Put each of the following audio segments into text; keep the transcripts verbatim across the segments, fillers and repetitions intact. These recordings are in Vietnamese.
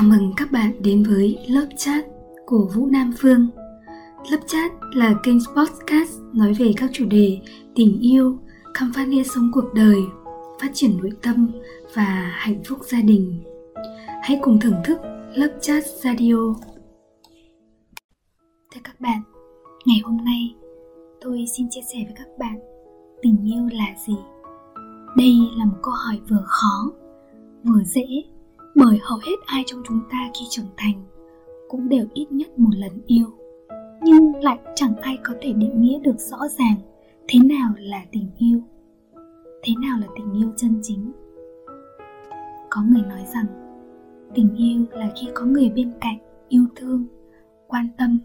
Chào mừng các bạn đến với lớp chat của Vũ Nam Phương. Lớp chat là kênh podcast nói về các chủ đề tình yêu, khám phá nếp sống cuộc đời, phát triển nội tâm và hạnh phúc gia đình. Hãy cùng thưởng thức lớp chat radio. Thưa các bạn, ngày hôm nay tôi xin chia sẻ với các bạn tình yêu là gì? Đây là một câu hỏi vừa khó, vừa dễ, bởi hầu hết ai trong chúng ta khi trưởng thành cũng đều ít nhất một lần yêu. Nhưng lại chẳng ai có thể định nghĩa được rõ ràng thế nào là tình yêu, thế nào là tình yêu chân chính. Có người nói rằng tình yêu là khi có người bên cạnh yêu thương, quan tâm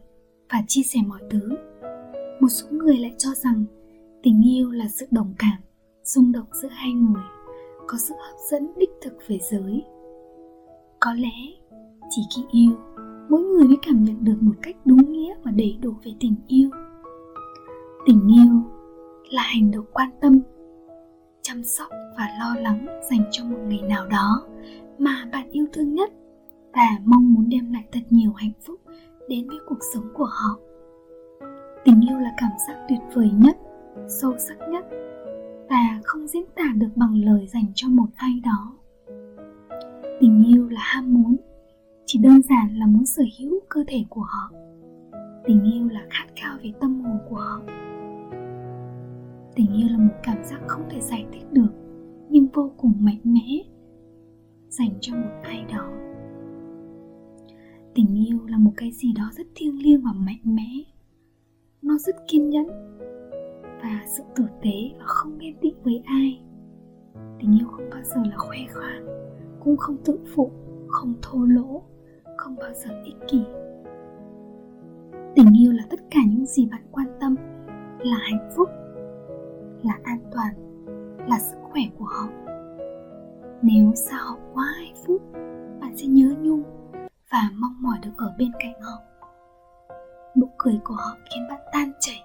và chia sẻ mọi thứ. Một số người lại cho rằng tình yêu là sự đồng cảm, rung động giữa hai người, có sự hấp dẫn đích thực về giới. Có lẽ chỉ khi yêu, mỗi người mới cảm nhận được một cách đúng nghĩa và đầy đủ về tình yêu. Tình yêu là hành động quan tâm, chăm sóc và lo lắng dành cho một người nào đó mà bạn yêu thương nhất và mong muốn đem lại thật nhiều hạnh phúc đến với cuộc sống của họ. Tình yêu là cảm giác tuyệt vời nhất, sâu sắc nhất và không diễn tả được bằng lời dành cho một ai đó. Tình yêu là ham muốn, chỉ đơn giản là muốn sở hữu cơ thể của họ. Tình yêu là khát khao về tâm hồn của họ. Tình yêu là một cảm giác không thể giải thích được, nhưng vô cùng mạnh mẽ, dành cho một ai đó. Tình yêu là một cái gì đó rất thiêng liêng và mạnh mẽ. Nó rất kiên nhẫn và sự tử tế và không ghen tị với ai. Tình yêu không bao giờ là khoe khoang, cũng không tự phụ, không thô lỗ, không bao giờ ích kỷ. Tình yêu là tất cả những gì bạn quan tâm, là hạnh phúc, là an toàn, là sức khỏe của họ. Nếu xa họ quá hai phút, bạn sẽ nhớ nhung và mong mỏi được ở bên cạnh họ. Nụ cười của họ khiến bạn tan chảy,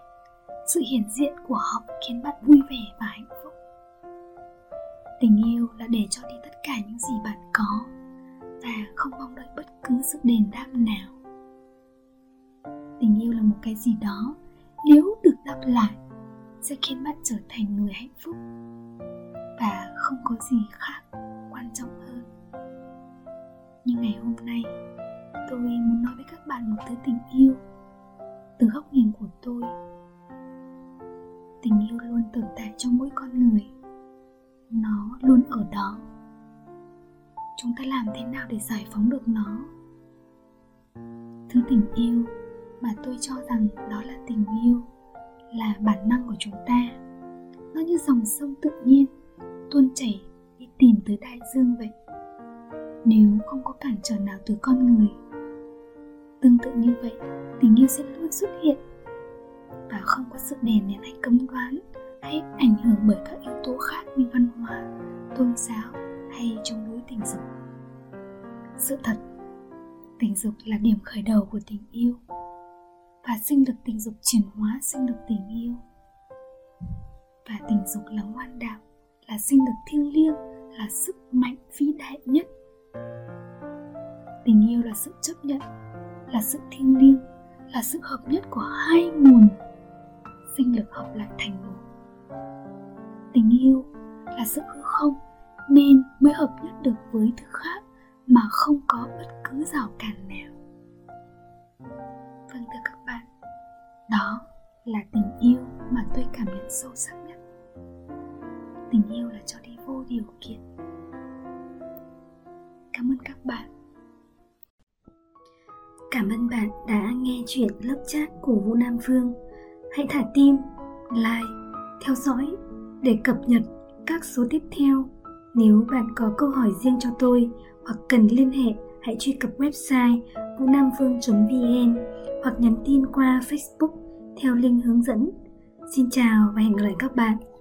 sự hiện diện của họ khiến bạn vui vẻ và hạnh phúc. Tình yêu là để cho đi tất cả những gì bạn có và không mong đợi bất cứ sự đền đáp nào. Tình yêu là một cái gì đó nếu được đáp lại sẽ khiến bạn trở thành người hạnh phúc và không có gì khác quan trọng hơn. Nhưng ngày hôm nay tôi muốn nói với các bạn một thứ tình yêu từ góc nhìn của tôi. Tình yêu luôn tồn tại trong mỗi con người. Nó luôn ở đó. Chúng ta làm thế nào để giải phóng được nó? Thứ tình yêu mà tôi cho rằng đó là tình yêu là bản năng của chúng ta. Nó như dòng sông tự nhiên tuôn chảy đi tìm tới đại dương vậy, nếu không có cản trở nào từ con người. Tương tự như vậy, tình yêu sẽ luôn xuất hiện và không có sự đèn nén hay cấm đoán hay ảnh hưởng bởi các yếu tố khác như văn hóa, tôn giáo hay trong đối tình dục. Sự thật, tình dục là điểm khởi đầu của tình yêu và sinh lực tình dục chuyển hóa sinh lực tình yêu. Và tình dục là ngoan đạo, là sinh lực thiêng liêng, là sức mạnh vĩ đại nhất. Tình yêu là sự chấp nhận, là sự thiêng liêng, là sự hợp nhất của hai nguồn sinh lực hợp lại thành một. Tình yêu là sự hư không nên mới hợp nhất được với thứ khác mà không có bất cứ rào cản nào. Vâng, thưa các bạn, đó là tình yêu mà tôi cảm nhận sâu sắc nhất. Tình yêu là cho đi vô điều kiện. Cảm ơn các bạn. Cảm ơn bạn đã nghe chuyện lớp chat của Vũ Nam Phương. Hãy thả tim, like, theo dõi để cập nhật các số tiếp theo. Nếu bạn có câu hỏi riêng cho tôi hoặc cần liên hệ, hãy truy cập website hungnamphương chấm vn hoặc nhắn tin qua Facebook theo link hướng dẫn. Xin chào và hẹn gặp lại các bạn.